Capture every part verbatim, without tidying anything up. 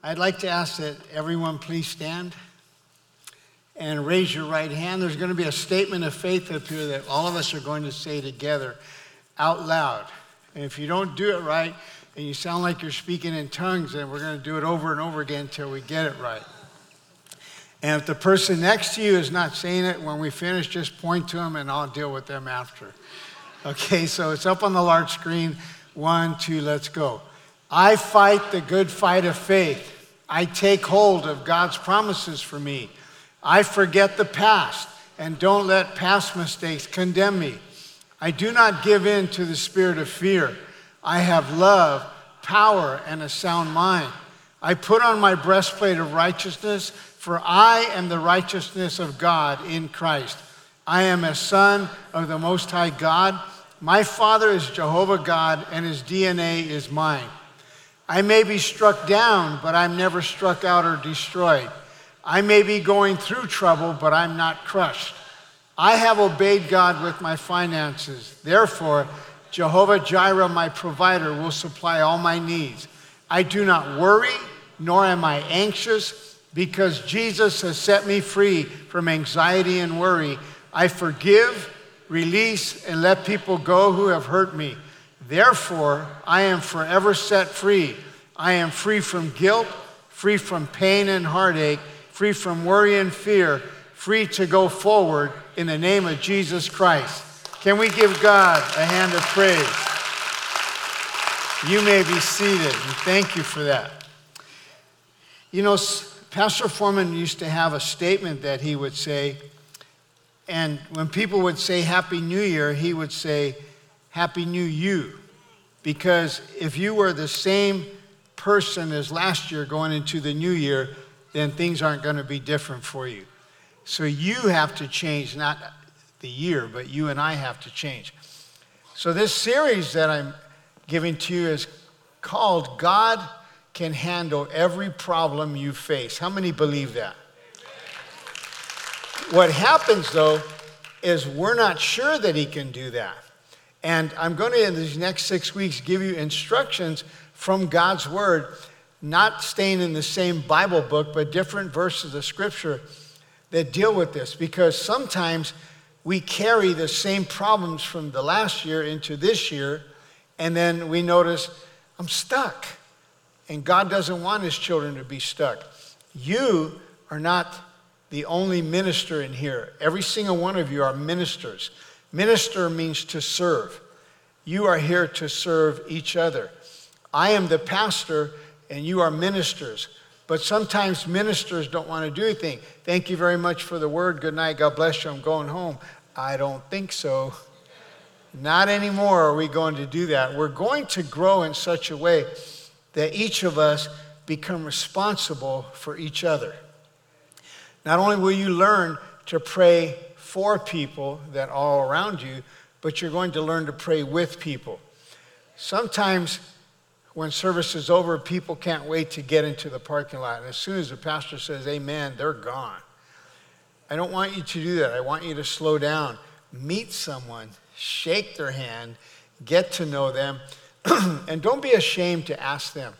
I'd like to ask that everyone please stand and raise your right hand. There's going to be a statement of faith up here that all of us are going to say together out loud. And if you don't do it right and you sound like you're speaking in tongues, then we're going to do it over and over again until we get it right. And if the person next to you is not saying it, when we finish, just point to them and I'll deal with them after. Okay, so it's up on the large screen. One, two, let's go. I fight the good fight of faith. I take hold of God's promises for me. I forget the past and don't let past mistakes condemn me. I do not give in to the spirit of fear. I have love, power, and a sound mind. I put on my breastplate of righteousness, for I am the righteousness of God in Christ. I am a son of the Most High God. My Father is Jehovah God, and his D N A is mine. I may be struck down, but I'm never struck out or destroyed. I may be going through trouble, but I'm not crushed. I have obeyed God with my finances. Therefore, Jehovah Jireh, my provider, will supply all my needs. I do not worry, nor am I anxious, because Jesus has set me free from anxiety and worry. I forgive, release, and let people go who have hurt me. Therefore, I am forever set free. I am free from guilt, free from pain and heartache, free from worry and fear, free to go forward in the name of Jesus Christ. Can we give God a hand of praise? You may be seated, and thank you for that. You know, Pastor Foreman used to have a statement that he would say, and when people would say Happy New Year, he would say, Happy New You, because if you were the same person as last year going into the new year, then things aren't going to be different for you. So you have to change, not the year, but you and I have to change. So this series that I'm giving to you is called God Can Handle Every Problem You Face. How many believe that? What happens, though, is we're not sure that he can do that. And I'm going to, in these next six weeks, give you instructions from God's Word, not staying in the same Bible book, but different verses of Scripture that deal with this. Because sometimes we carry the same problems from the last year into this year, and then we notice, I'm stuck. And God doesn't want his children to be stuck. You are not the only minister in here. Every single one of you are ministers. Minister means to serve. You are here to serve each other. I am the pastor, and you are ministers. But sometimes ministers don't want to do anything. Thank you very much for the word. Good night. God bless you. I'm going home. I don't think so. Not anymore are we going to do that. We're going to grow in such a way that each of us become responsible for each other. Not only will you learn to pray for people that are all around you, but you're going to learn to pray with people. Sometimes when service is over, people can't wait to get into the parking lot. And as soon as the pastor says, amen, they're gone. I don't want you to do that. I want you to slow down, meet someone, shake their hand, get to know them, and don't be ashamed to ask them,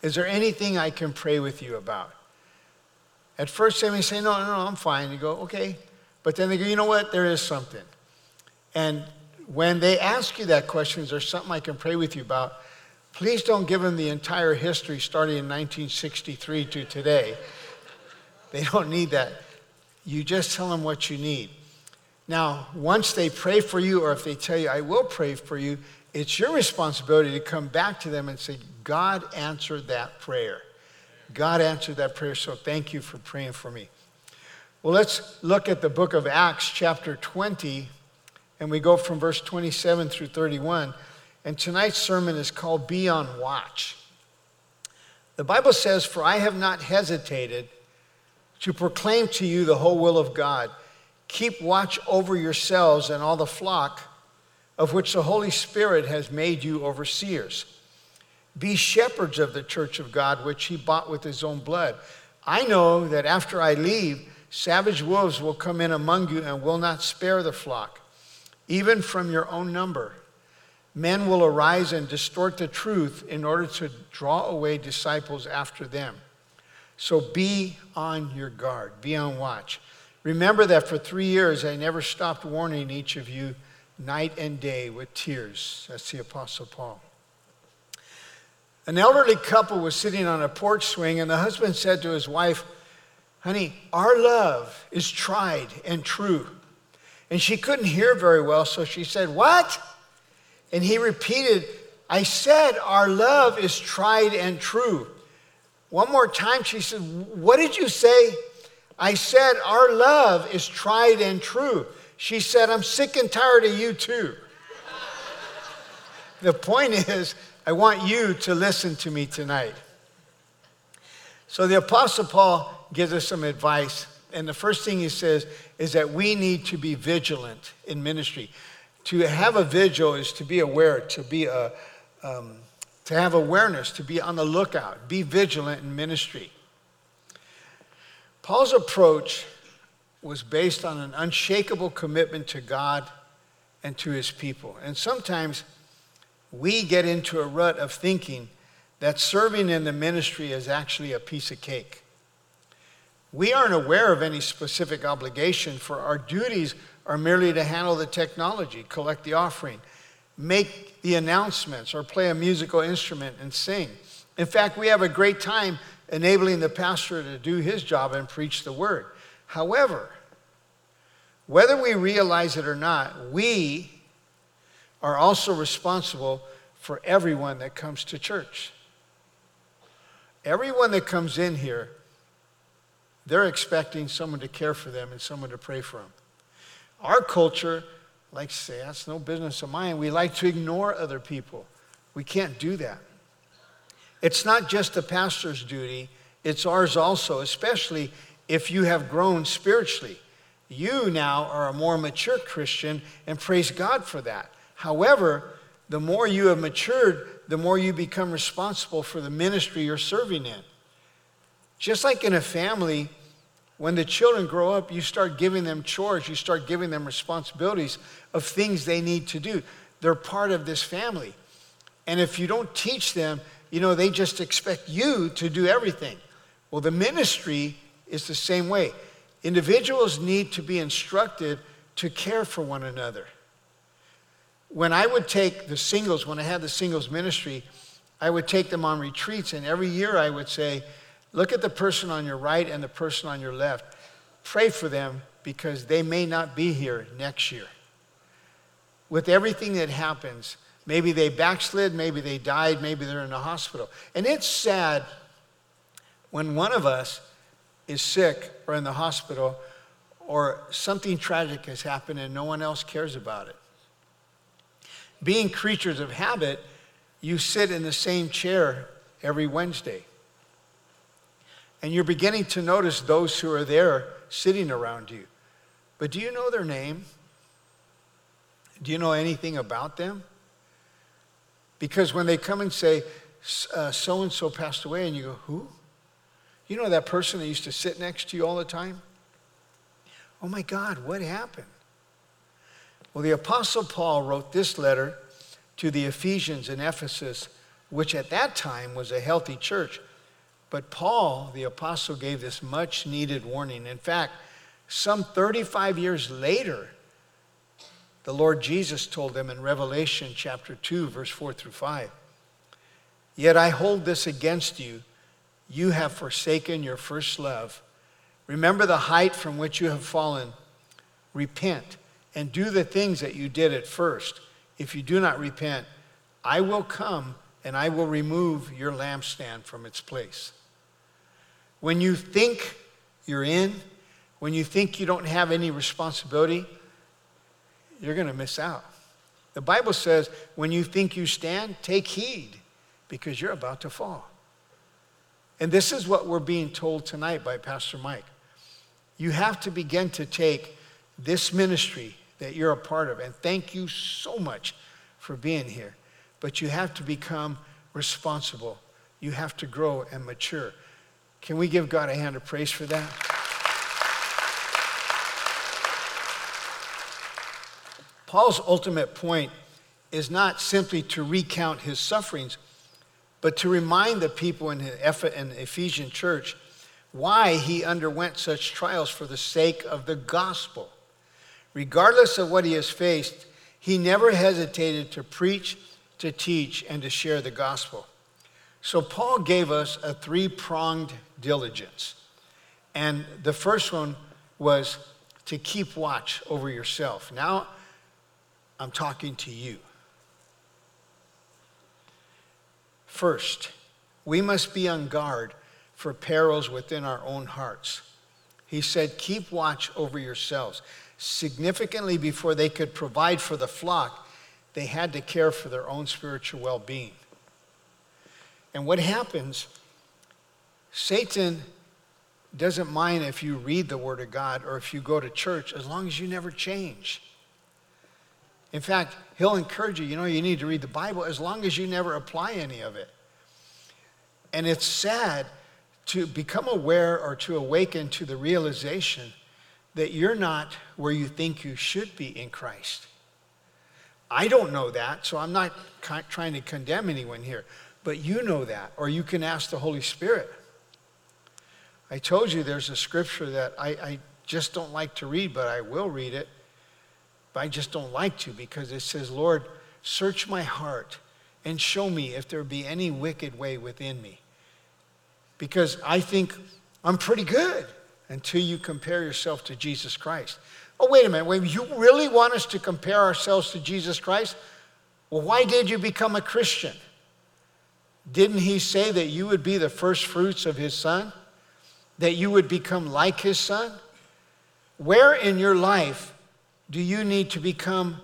is there anything I can pray with you about? At first, they may say, no, no, no, I'm fine. You go, okay. But then they go, you know what? There is something. And when they ask you that question, is there something I can pray with you about? Please don't give them the entire history starting in nineteen sixty-three to today. They don't need that. You just tell them what you need. Now, once they pray for you, or if they tell you, I will pray for you, it's your responsibility to come back to them and say, God answered that prayer. God answered that prayer, so thank you for praying for me. Well, let's look at the book of Acts, chapter twenty, and we go from verse twenty-seven through thirty-one. And tonight's sermon is called Be on Watch. The Bible says, for I have not hesitated to proclaim to you the whole will of God. Keep watch over yourselves and all the flock of which the Holy Spirit has made you overseers. Be shepherds of the church of God, which he bought with his own blood. I know that after I leave, savage wolves will come in among you and will not spare the flock, even from your own number. Men will arise and distort the truth in order to draw away disciples after them. So be on your guard. Be on watch. Remember that for three years I never stopped warning each of you night and day with tears. That's the Apostle Paul. An elderly couple was sitting on a porch swing, and the husband said to his wife, "Honey, our love is tried and true." And she couldn't hear very well, so she said, "What?" And he repeated, "I said our love is tried and true." One more time, she said, "What did you say?" "I said our love is tried and true." She said, "I'm sick and tired of you too." The point is, I want you to listen to me tonight. So the Apostle Paul gives us some advice. And the first thing he says is that we need to be vigilant in ministry. To have a vigil is to be aware, to be a, um, to have awareness, to be on the lookout, be vigilant in ministry. Paul's approach was based on an unshakable commitment to God and to his people. And sometimes we get into a rut of thinking that serving in the ministry is actually a piece of cake. We aren't aware of any specific obligation, for our duties are merely to handle the technology, collect the offering, make the announcements, or play a musical instrument and sing. In fact, we have a great time enabling the pastor to do his job and preach the word. However, whether we realize it or not, we are also responsible for everyone that comes to church. Everyone that comes in here, they're expecting someone to care for them and someone to pray for them. Our culture likes to say, "That's no business of mine." We like to ignore other people. We can't do that. It's not just the pastor's duty, it's ours also, especially if you have grown spiritually. You now are a more mature Christian, and praise God for that. However, the more you have matured, the more you become responsible for the ministry you're serving in. Just like in a family, when the children grow up, you start giving them chores, you start giving them responsibilities of things they need to do. They're part of this family. And if you don't teach them, you know, they just expect you to do everything. Well, the ministry is the same way. Individuals need to be instructed to care for one another. When I would take the singles, when I had the singles ministry, I would take them on retreats, and every year I would say, "Look at the person on your right and the person on your left. Pray for them because they may not be here next year. With everything that happens, maybe they backslid, maybe they died, maybe they're in the hospital." And it's sad when one of us is sick or in the hospital or something tragic has happened and no one else cares about it. Being creatures of habit, you sit in the same chair every Wednesday. And you're beginning to notice those who are there sitting around you. But do you know their name? Do you know anything about them? Because when they come and say, uh, so-and-so passed away, and you go, "Who? You know that person that used to sit next to you all the time? Oh my God, what happened?" Well, the Apostle Paul wrote this letter to the Ephesians in Ephesus, which at that time was a healthy church. But Paul, the apostle, gave this much-needed warning. In fact, some thirty-five years later, the Lord Jesus told them in Revelation chapter two, verse four through five, "Yet I hold this against you. You have forsaken your first love. Remember the height from which you have fallen. Repent and do the things that you did at first. If you do not repent, I will come and I will remove your lampstand from its place." When you think you're in, when you think you don't have any responsibility, you're going to miss out. The Bible says, when you think you stand, take heed, because you're about to fall. And this is what we're being told tonight by Pastor Mike. You have to begin to take this ministry that you're a part of, and thank you so much for being here, but you have to become responsible. You have to grow and mature. Can we give God a hand of praise for that? Paul's ultimate point is not simply to recount his sufferings, but to remind the people in the Ephesian church why he underwent such trials for the sake of the gospel. Regardless of what he has faced, he never hesitated to preach, to teach, and to share the gospel. So Paul gave us a three-pronged diligence. And the first one was to keep watch over yourself. Now I'm talking to you. First, we must be on guard for perils within our own hearts. He said, keep watch over yourselves. Significantly, before they could provide for the flock, they had to care for their own spiritual well-being. And what happens, Satan doesn't mind if you read the Word of God or if you go to church, as long as you never change. In fact, he'll encourage you, you know, you need to read the Bible, as long as you never apply any of it. And it's sad to become aware or to awaken to the realization that you're not where you think you should be in Christ. I don't know that, so I'm not trying to condemn anyone here. But you know that, or you can ask the Holy Spirit. I told you there's a scripture that I, I just don't like to read, but I will read it. But I just don't like to, because it says, Lord, search my heart and show me if there be any wicked way within me. Because I think I'm pretty good until you compare yourself to Jesus Christ. Oh, wait a minute, wait, you really want us to compare ourselves to Jesus Christ? Well, why did you become a Christian? Didn't he say that you would be the first fruits of his son? That you would become like his son? Where in your life do you need to become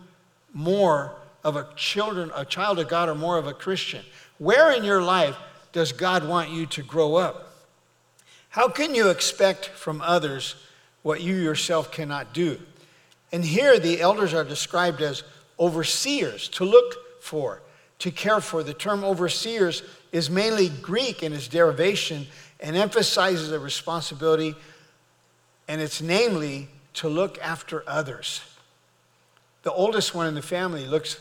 more of a children, a child of God, or more of a Christian? Where in your life does God want you to grow up? How can you expect from others what you yourself cannot do? And here the elders are described as overseers, to look for, to care for. The term overseers is mainly Greek in its derivation and emphasizes a responsibility, and it's namely to look after others. The oldest one in the family looks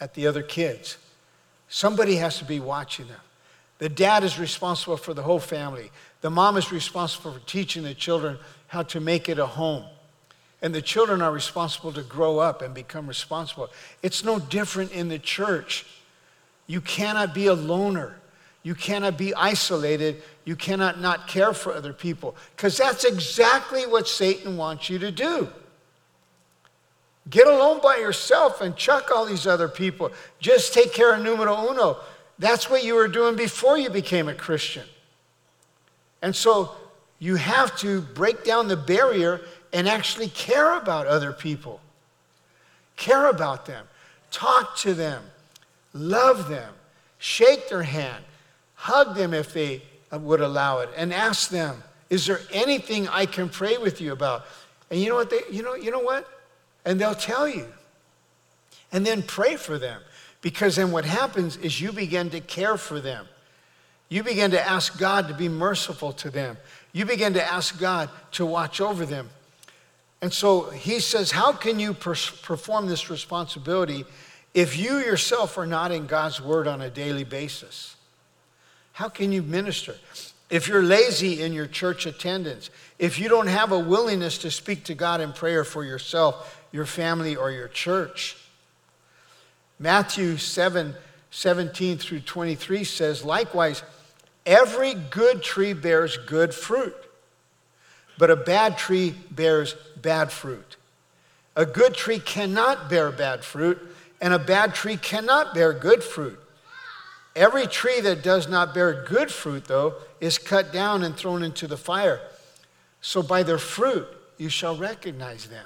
at the other kids. Somebody has to be watching them. The dad is responsible for the whole family. The mom is responsible for teaching the children how to make it a home. And the children are responsible to grow up and become responsible. It's no different in the church. You cannot be a loner. You cannot be isolated. You cannot not care for other people, because that's exactly what Satan wants you to do. Get alone by yourself and chuck all these other people. Just take care of numero uno. That's what you were doing before you became a Christian. And so you have to break down the barrier and actually care about other people. Care about them. Talk to them. Love them. Shake their hand. Hug them if they would allow it. And ask them, is there anything I can pray with you about? And you know what? They, you know, you know what? And they'll tell you. And then pray for them. Because then what happens is you begin to care for them. You begin to ask God to be merciful to them. You begin to ask God to watch over them. And so he says, how can you per- perform this responsibility if you yourself are not in God's word on a daily basis? How can you minister? If you're lazy in your church attendance, if you don't have a willingness to speak to God in prayer for yourself, your family, or your church. Matthew seven, seventeen through twenty-three says, likewise, every good tree bears good fruit, but a bad tree bears bad fruit. A good tree cannot bear bad fruit, and a bad tree cannot bear good fruit. Every tree that does not bear good fruit, though, is cut down and thrown into the fire. So by their fruit you shall recognize them.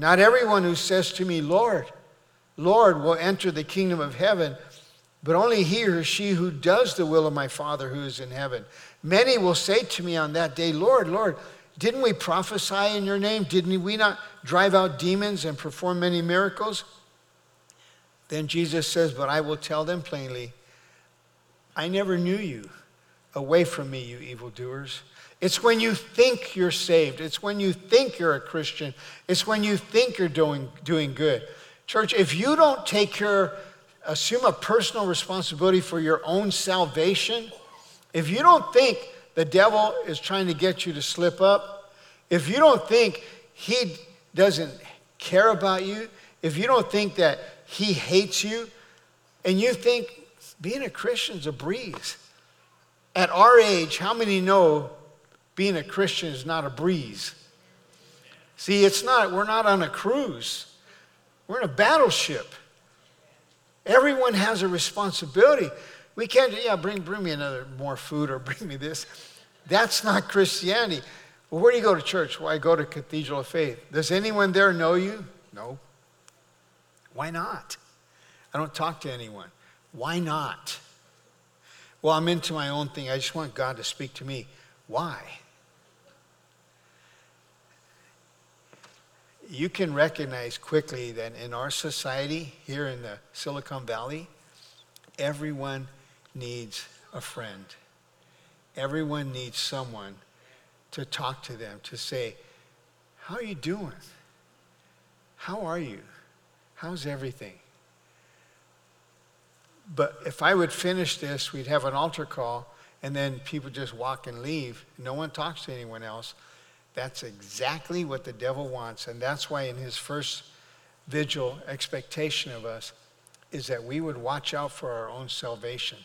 Not everyone who says to me, Lord, Lord, will enter the kingdom of heaven, but only he or she who does the will of my Father who is in heaven. Many will say to me on that day, Lord, Lord, didn't we prophesy in your name? Didn't we not drive out demons and perform many miracles? Then Jesus says, but I will tell them plainly, I never knew you. Away from me, you evildoers. It's when you think you're saved. It's when you think you're a Christian. It's when you think you're doing, doing good. Church, if you don't take care, assume a personal responsibility for your own salvation, If you don't think the devil is trying to get you to slip up, if you don't think he doesn't care about you, if you don't think that he hates you, and you think being a Christian's a breeze. At our age, how many know being a Christian is not a breeze? See, it's not, we're not on a cruise. We're in a battleship. Everyone has a responsibility. We can't, yeah, bring bring me another, more food, or bring me this. That's not Christianity. Well, where do you go to church? Well, I go to Cathedral of Faith. Does anyone there know you? No. Why not? I don't talk to anyone. Why not? Well, I'm into my own thing. I just want God to speak to me. Why? You can recognize quickly that in our society here in the Silicon Valley, everyone needs a friend. Everyone needs someone to talk to them, to say, how are you doing? How are you? How's everything? But if I would finish this, we'd have an altar call, and then people just walk and leave. No one talks to anyone else. That's exactly what the devil wants, and that's why in his first vigil expectation of us is that we would watch out for our own salvation.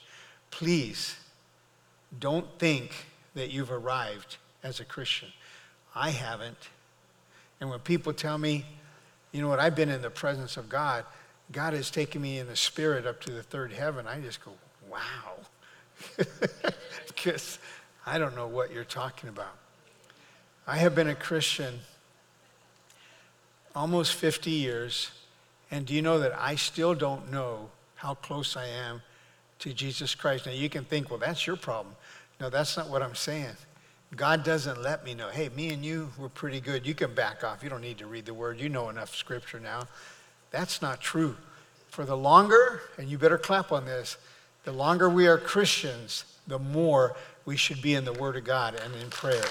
Please don't think that you've arrived as a Christian. I haven't. And when people tell me, you know what, I've been in the presence of God, God has taken me in the spirit up to the third heaven, I just go, wow. Because I don't know what you're talking about. I have been a Christian almost fifty years, and do you know that I still don't know how close I am to Jesus Christ? Now, you can think, well, that's your problem. No, that's not what I'm saying. God doesn't let me know. Hey, me and you, we're pretty good. You can back off. You don't need to read the Word. You know enough Scripture now. That's not true. For the longer, and you better clap on this, the longer we are Christians, the more we should be in the Word of God and in prayer.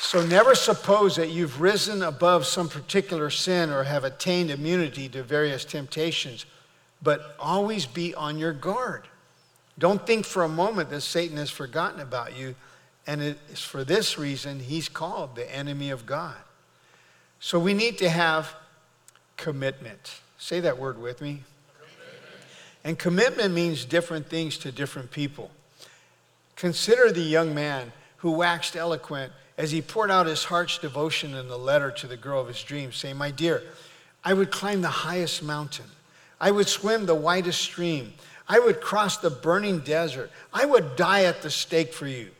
So never suppose that you've risen above some particular sin or have attained immunity to various temptations, but always be on your guard. Don't think for a moment that Satan has forgotten about you, and it's for this reason he's called the enemy of God. So we need to have commitment. Say that word with me. Commitment. And commitment means different things to different people. Consider the young man who waxed eloquent as he poured out his heart's devotion in the letter to the girl of his dreams, saying, my dear, I would climb the highest mountain. I would swim the widest stream. I would cross the burning desert. I would die at the stake for you.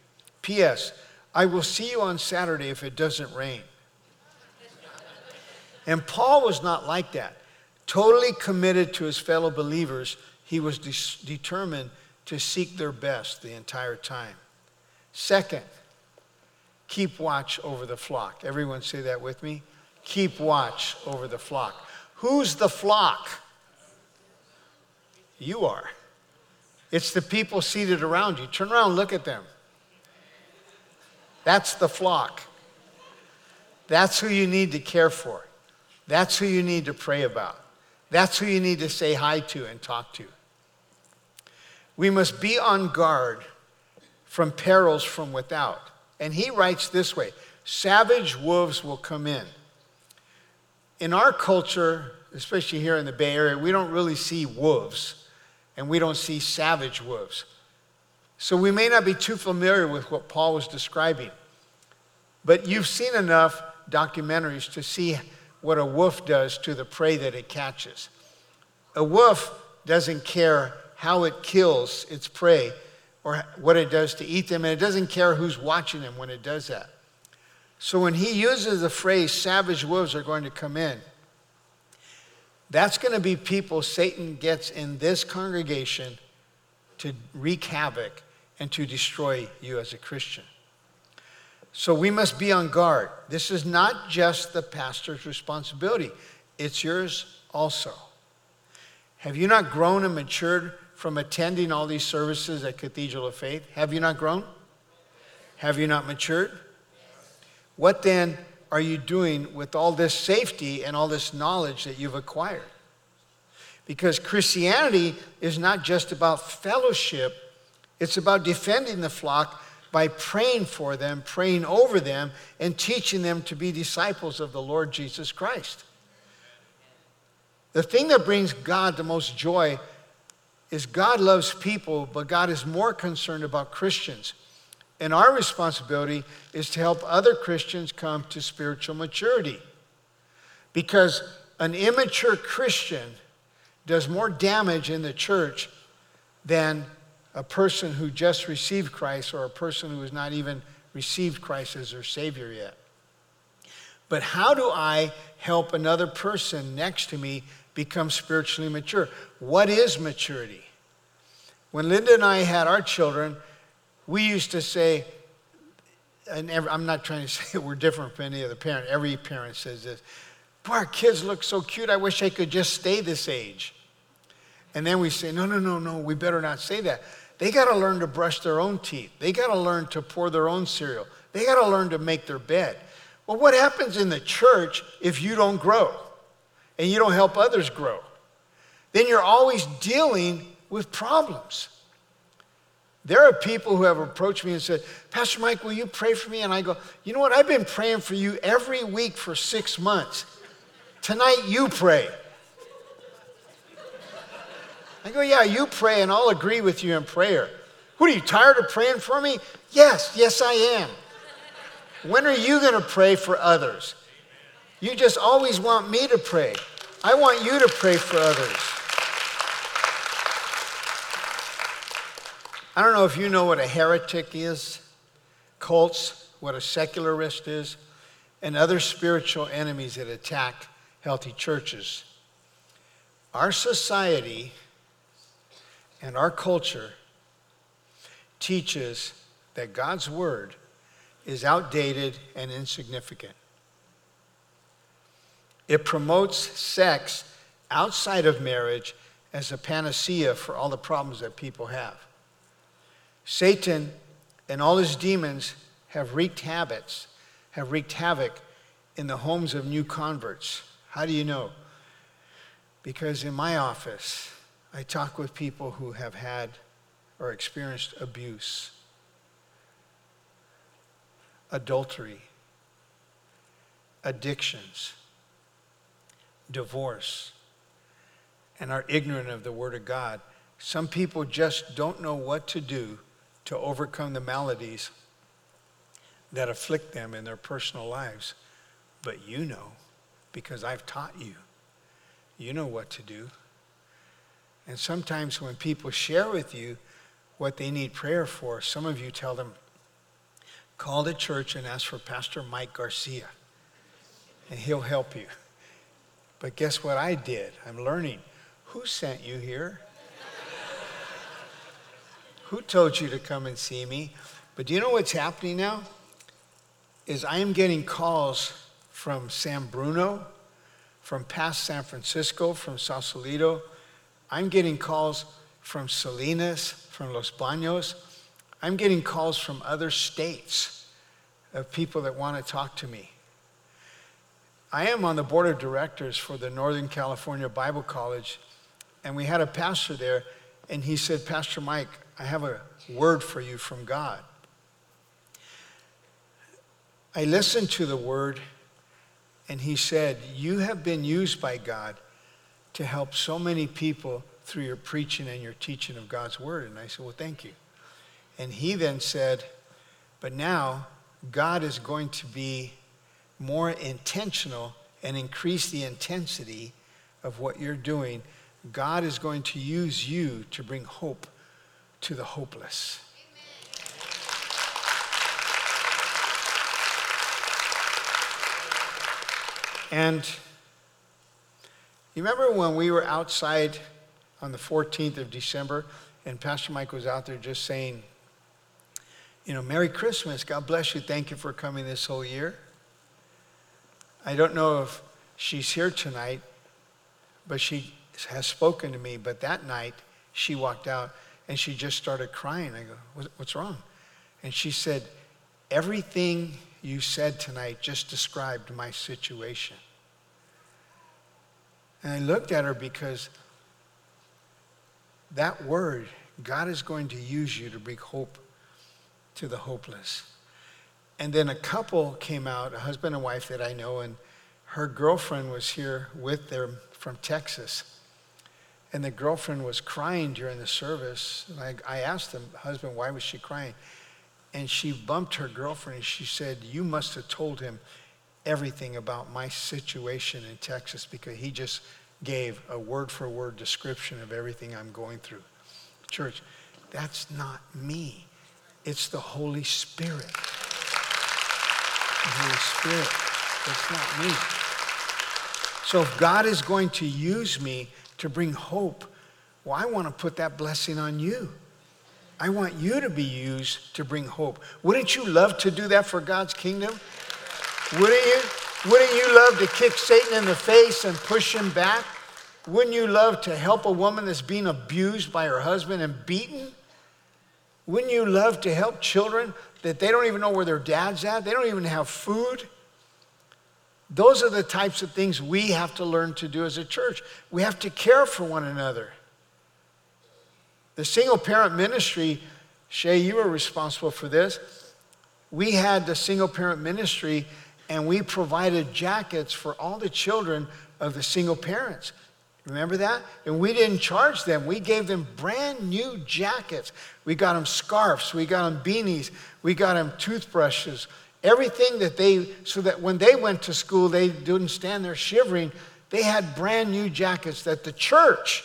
P S. I will see you on Saturday if it doesn't rain. And Paul was not like that. Totally committed to his fellow believers, he was de- determined to seek their best the entire time. Second, keep watch over the flock. Everyone say that with me. Keep watch over the flock. Who's the flock? You are. It's the people seated around you. Turn around, look at them. That's the flock. That's who you need to care for. That's who you need to pray about. That's who you need to say hi to and talk to. We must be on guard from perils from without. And he writes this way, savage wolves will come in. In our culture, especially here in the Bay Area, we don't really see wolves, and we don't see savage wolves. So we may not be too familiar with what Paul was describing, but you've seen enough documentaries to see what a wolf does to the prey that it catches. A wolf doesn't care how it kills its prey or what it does to eat them, and it doesn't care who's watching them when it does that. So when he uses the phrase, savage wolves are going to come in, that's going to be people Satan gets in this congregation to wreak havoc and to destroy you as a Christian. So we must be on guard. This is not just the pastor's responsibility. It's yours also. Have you not grown and matured from attending all these services at Cathedral of Faith? Have you not grown? Have you not matured? What then are you doing with all this safety and all this knowledge that you've acquired? Because Christianity is not just about fellowship. It's about defending the flock by praying for them, praying over them, and teaching them to be disciples of the Lord Jesus Christ. The thing that brings God the most joy is God loves people, but God is more concerned about Christians. And our responsibility is to help other Christians come to spiritual maturity. Because an immature Christian does more damage in the church than a person who just received Christ or a person who has not even received Christ as their Savior yet. But how do I help another person next to me become spiritually mature? What is maturity? When Linda and I had our children, we used to say, and I'm not trying to say we're different from any other parent. Every parent says this. Boy, our kids look so cute. I wish I could just stay this age. And then we say, no, no, no, no, we better not say that. They got to learn to brush their own teeth. They got to learn to pour their own cereal. They got to learn to make their bed. Well, what happens in the church if you don't grow and you don't help others grow? Then you're always dealing with problems. There are people who have approached me and said, Pastor Mike, will you pray for me? And I go, you know what? I've been praying for you every week for six months. Tonight you pray. I go, yeah, you pray, and I'll agree with you in prayer. What, are you tired of praying for me? Yes, yes, I am. When are you going to pray for others? You just always want me to pray. I want you to pray for others. I don't know if you know what a heretic is, cults, what a secularist is, and other spiritual enemies that attack healthy churches. Our society and our culture teaches that God's word is outdated and insignificant. It promotes sex outside of marriage as a panacea for all the problems that people have. Satan and all his demons have wreaked habits, have wreaked havoc in the homes of new converts. How do you know? Because in my office, I talk with people who have had or experienced abuse, adultery, addictions, divorce, and are ignorant of the Word of God. Some people just don't know what to do to overcome the maladies that afflict them in their personal lives. But you know, because I've taught you. You know what to do. And sometimes when people share with you what they need prayer for, some of you tell them, call the church and ask for Pastor Mike Garcia, and he'll help you. But guess what I did? I'm learning. Who sent you here? Who told you to come and see me? But do you know what's happening now? Is I am getting calls from San Bruno, from past San Francisco, from Sausalito. I'm getting calls from Salinas, from Los Banos. I'm getting calls from other states of people that want to talk to me. I am on the board of directors for the Northern California Bible College, and we had a pastor there, and he said, Pastor Mike, I have a word for you from God. I listened to the word, and he said, you have been used by God to help so many people through your preaching and your teaching of God's word. And I said, well, thank you. And he then said, but now God is going to be more intentional and increase the intensity of what you're doing. God is going to use you to bring hope to the hopeless. Amen. And you remember when we were outside on the fourteenth of December and Pastor Mike was out there just saying, you know, Merry Christmas, God bless you, thank you for coming this whole year. I don't know if she's here tonight, but she has spoken to me, but that night she walked out and she just started crying. I go, what's wrong? And she said, everything you said tonight just described my situation. And I looked at her because that word, God is going to use you to bring hope to the hopeless. And then a couple came out, a husband and wife that I know, and her girlfriend was here with them from Texas. And the girlfriend was crying during the service. And I, I asked the husband, why was she crying? And she bumped her girlfriend and she said, you must have told him everything about my situation in Texas, because he just gave a word-for-word description of everything I'm going through. Church, that's not me. It's the Holy Spirit. The Holy Spirit. It's not me. So if God is going to use me to bring hope, well, I want to put that blessing on you. I want you to be used to bring hope. Wouldn't you love to do that for God's kingdom? Wouldn't you? Wouldn't you love to kick Satan in the face and push him back? Wouldn't you love to help a woman that's being abused by her husband and beaten? Wouldn't you love to help children that they don't even know where their dad's at? They don't even have food. Those are the types of things we have to learn to do as a church. We have to care for one another. The single parent ministry, Shay, you were responsible for this. We had the single parent ministry, and we provided jackets for all the children of the single parents. Remember that? And we didn't charge them. We gave them brand new jackets. We got them scarves. We got them beanies. We got them toothbrushes. Everything that they, so that when they went to school, they didn't stand there shivering. They had brand new jackets that the church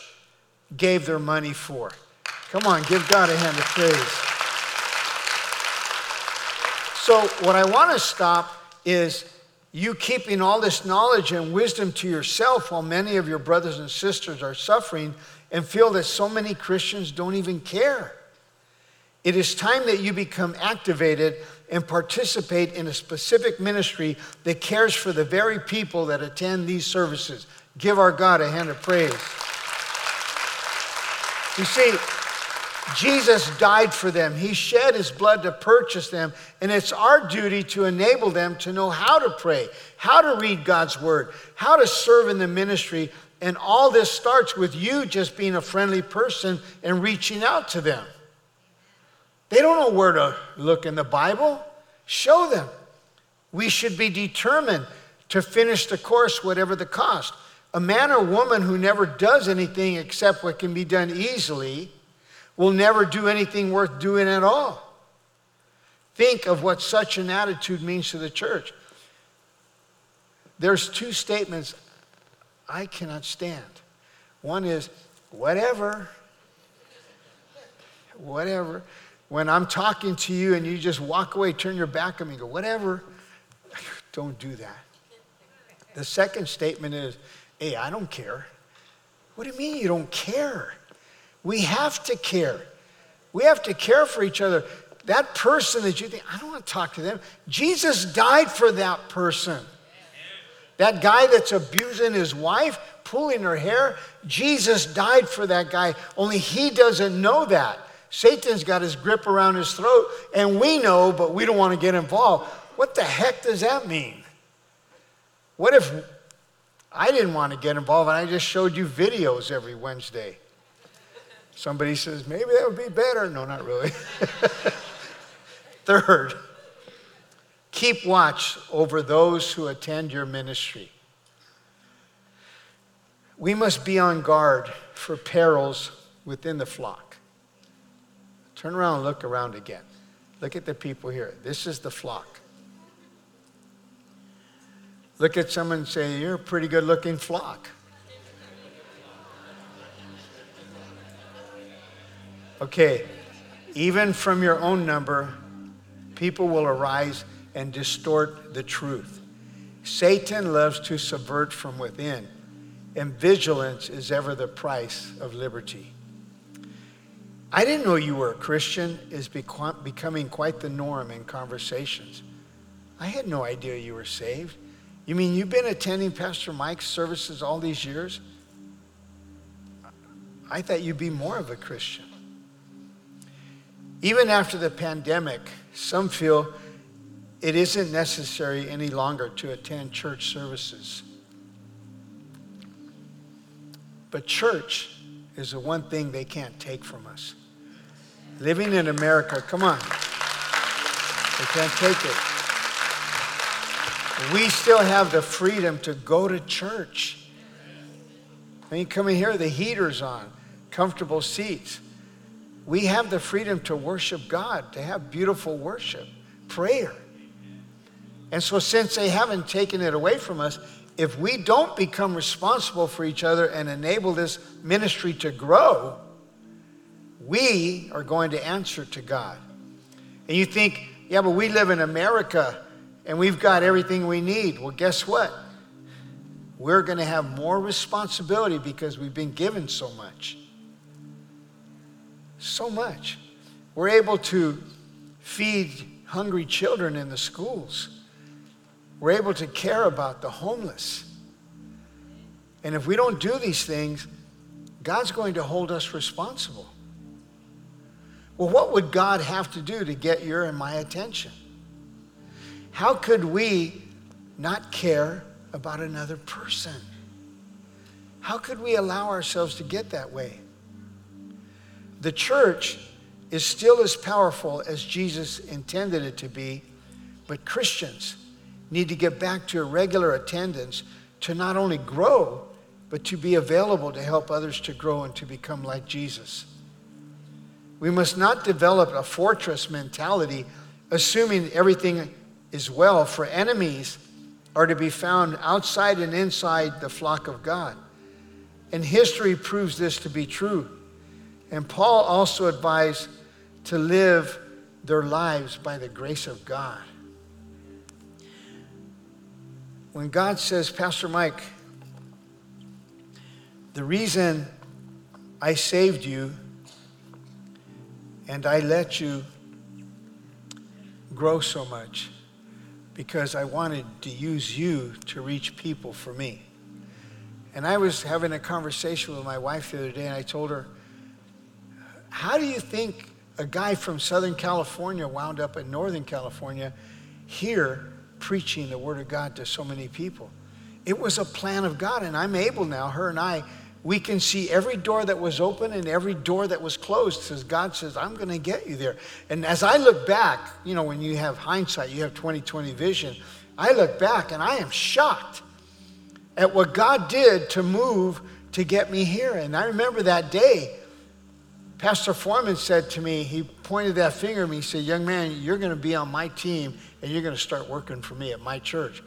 gave their money for. Come on, give God a hand of praise. So what I want to stop is you keeping all this knowledge and wisdom to yourself while many of your brothers and sisters are suffering and feel that so many Christians don't even care. It is time that you become activated and participate in a specific ministry that cares for the very people that attend these services. Give our God a hand of praise. You see, Jesus died for them. He shed his blood to purchase them, and it's our duty to enable them to know how to pray, how to read God's word, how to serve in the ministry, and all this starts with you just being a friendly person and reaching out to them. They don't know where to look in the Bible. Show them. We should be determined to finish the course, whatever the cost. A man or woman who never does anything except what can be done easily will never do anything worth doing at all. Think of what such an attitude means to the church. There's two statements I cannot stand. One is, whatever, whatever. When I'm talking to you and you just walk away, turn your back on me, go, whatever, don't do that. The second statement is, hey, I don't care. What do you mean you don't care? We have to care. We have to care for each other. That person that you think, I don't want to talk to them. Jesus died for that person. That guy that's abusing his wife, pulling her hair, Jesus died for that guy, only he doesn't know that. Satan's got his grip around his throat, and we know, but we don't want to get involved. What the heck does that mean? What if I didn't want to get involved, and I just showed you videos every Wednesday? Somebody says, maybe that would be better. No, not really. Third, keep watch over those who attend your ministry. We must be on guard for perils within the flock. Turn around and look around again. Look at the people here. This is the flock. Look at someone and say, you're a pretty good-looking flock. Okay, even from your own number, people will arise and distort the truth. Satan loves to subvert from within, and vigilance is ever the price of liberty. I didn't know you were a Christian is becoming quite the norm in conversations. I had no idea you were saved. You mean you've been attending Pastor Mike's services all these years? I thought you'd be more of a Christian. Even after the pandemic, some feel it isn't necessary any longer to attend church services. But church is the one thing they can't take from us. Living in America, come on. They can't take it. We still have the freedom to go to church. I mean, come in here, the heater's on, comfortable seats. We have the freedom to worship God, to have beautiful worship, prayer. And so since they haven't taken it away from us, if we don't become responsible for each other and enable this ministry to grow, we are going to answer to God. And you think, yeah, but we live in America and we've got everything we need. Well, guess what? We're going to have more responsibility because we've been given so much. So much. We're able to feed hungry children in the schools. We're able to care about the homeless. And if we don't do these things, God's going to hold us responsible. Well, what would God have to do to get your and my attention? How could we not care about another person? How could we allow ourselves to get that way? The church is still as powerful as Jesus intended it to be, but Christians need to get back to a regular attendance to not only grow, but to be available to help others to grow and to become like Jesus. We must not develop a fortress mentality, assuming everything is well, for enemies are to be found outside and inside the flock of God. And history proves this to be true. And Paul also advised to live their lives by the grace of God. When God says, Pastor Mike, the reason I saved you and I let you grow so much because I wanted to use you to reach people for me. And I was having a conversation with my wife the other day and I told her, how do you think a guy from Southern California wound up in Northern California here preaching the word of God to so many people? It was a plan of God, and I'm able now, her and I, we can see every door that was open and every door that was closed, because God says, I'm going to get you there. And as I look back, you know, when you have hindsight, you have twenty twenty vision, I look back and I am shocked at what God did to move to get me here. And I remember that day, Pastor Foreman said to me, he pointed that finger at me, he said, young man, you're going to be on my team and you're going to start working for me at my church.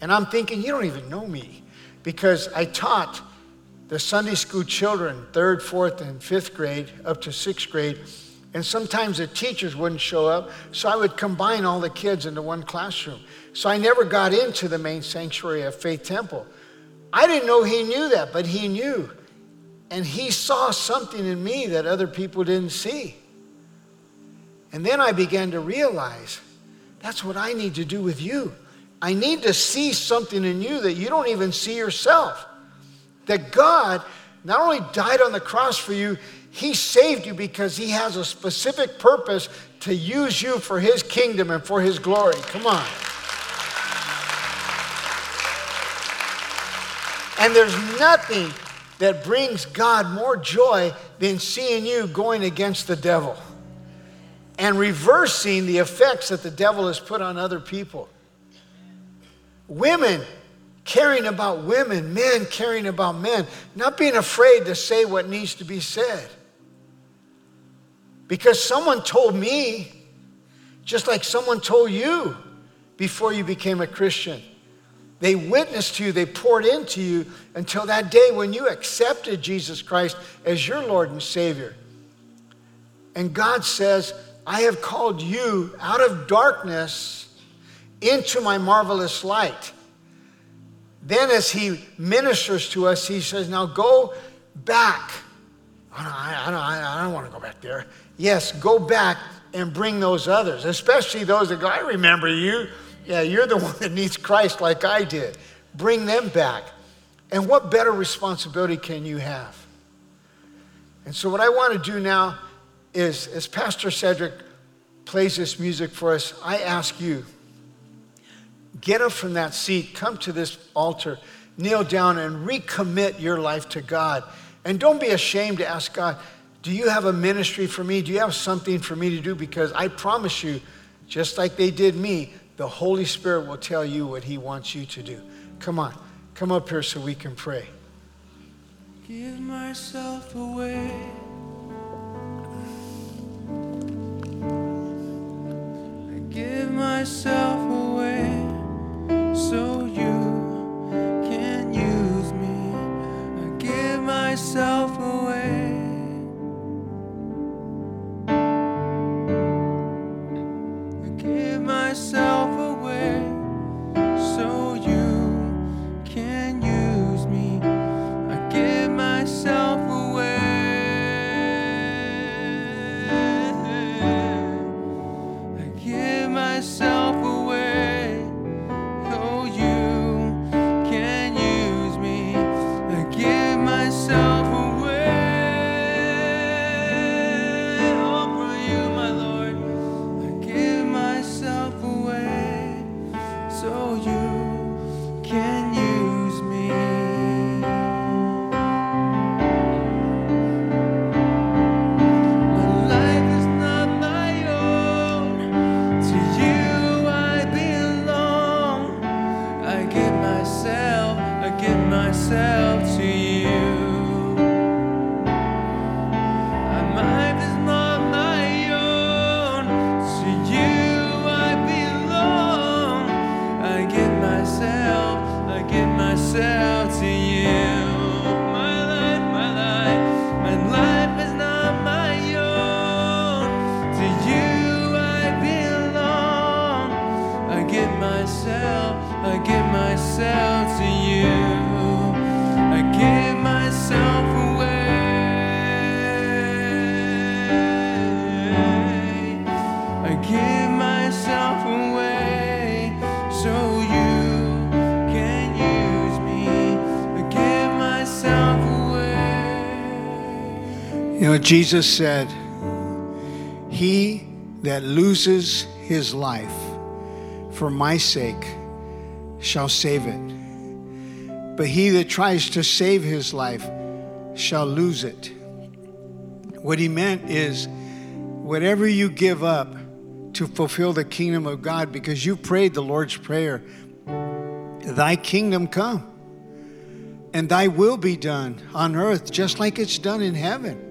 And I'm thinking, you don't even know me, because I taught the Sunday school children, third, fourth, and fifth grade, up to sixth grade, and sometimes the teachers wouldn't show up, so I would combine all the kids into one classroom. So I never got into the main sanctuary of Faith Temple. I didn't know he knew that, but he knew. And he saw something in me that other people didn't see. And then I began to realize that's what I need to do with you. I need to see something in you that you don't even see yourself. That God not only died on the cross for you, he saved you because he has a specific purpose to use you for his kingdom and for his glory. Come on. And there's nothing that brings God more joy than seeing you going against the devil and reversing the effects that the devil has put on other people. Women caring about women, men caring about men, not being afraid to say what needs to be said. Because someone told me, just like someone told you before you became a Christian. They witnessed to you, they poured into you until that day when you accepted Jesus Christ as your Lord and Savior. And God says, I have called you out of darkness into my marvelous light. Then as he ministers to us, he says, now go back. I don't, I don't, I don't want to go back there. Yes, go back and bring those others, especially those that go, I remember you. Yeah, you're the one that needs Christ like I did. Bring them back. And what better responsibility can you have? And so what I want to do now is, as Pastor Cedric plays this music for us, I ask you, get up from that seat, come to this altar, kneel down and recommit your life to God And don't be ashamed to ask God, do you have a ministry for me? Do you have something for me to do? Because I promise you, just like they did me, the Holy Spirit will tell you what he wants you to do. Come on, come up here so we can pray. Give myself away. I give myself away so you can use me. I give myself away. Myself away so you can use me. I give myself away. I give myself away so you can use me. I give myself away. All for you, my Lord. I give myself away. So you can use me. My life is not my own. To you I belong. I give myself, I give myself to you. Myself to you. My life, my life, my life is not my own. To you I belong. I give myself, I give myself to you. I give myself away. I give myself away so you You know, Jesus said, he that loses his life for my sake shall save it. But he that tries to save his life shall lose it. What he meant is whatever you give up to fulfill the kingdom of God, because you prayed the Lord's Prayer, thy kingdom come and thy will be done on earth just like it's done in heaven.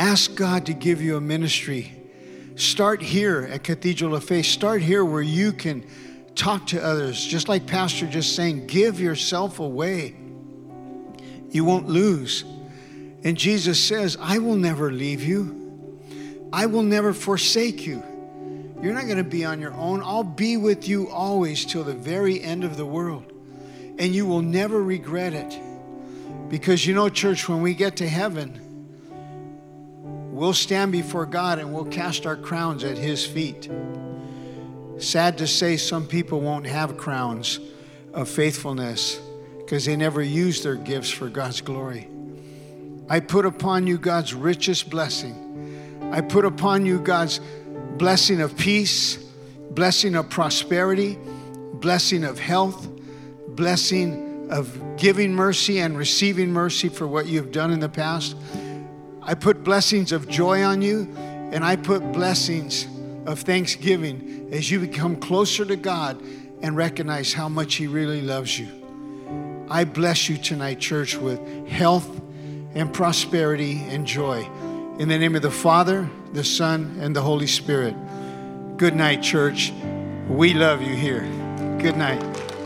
Ask God to give you a ministry. Start here at Cathedral of Faith. Start here where you can talk to others. Just like Pastor just saying, give yourself away. You won't lose. And Jesus says, I will never leave you. I will never forsake you. You're not going to be on your own. I'll be with you always till the very end of the world. And you will never regret it. Because you know, church, when we get to heaven, we'll stand before God and we'll cast our crowns at his feet. Sad to say, some people won't have crowns of faithfulness because they never use their gifts for God's glory. I put upon you God's richest blessing. I put upon you God's blessing of peace, blessing of prosperity, blessing of health, blessing of giving mercy and receiving mercy for what you've done in the past. I put blessings of joy on you, and I put blessings of thanksgiving as you become closer to God and recognize how much he really loves you. I bless you tonight, church, with health and prosperity and joy. In the name of the Father, the Son, and the Holy Spirit. Good night, church. We love you here. Good night.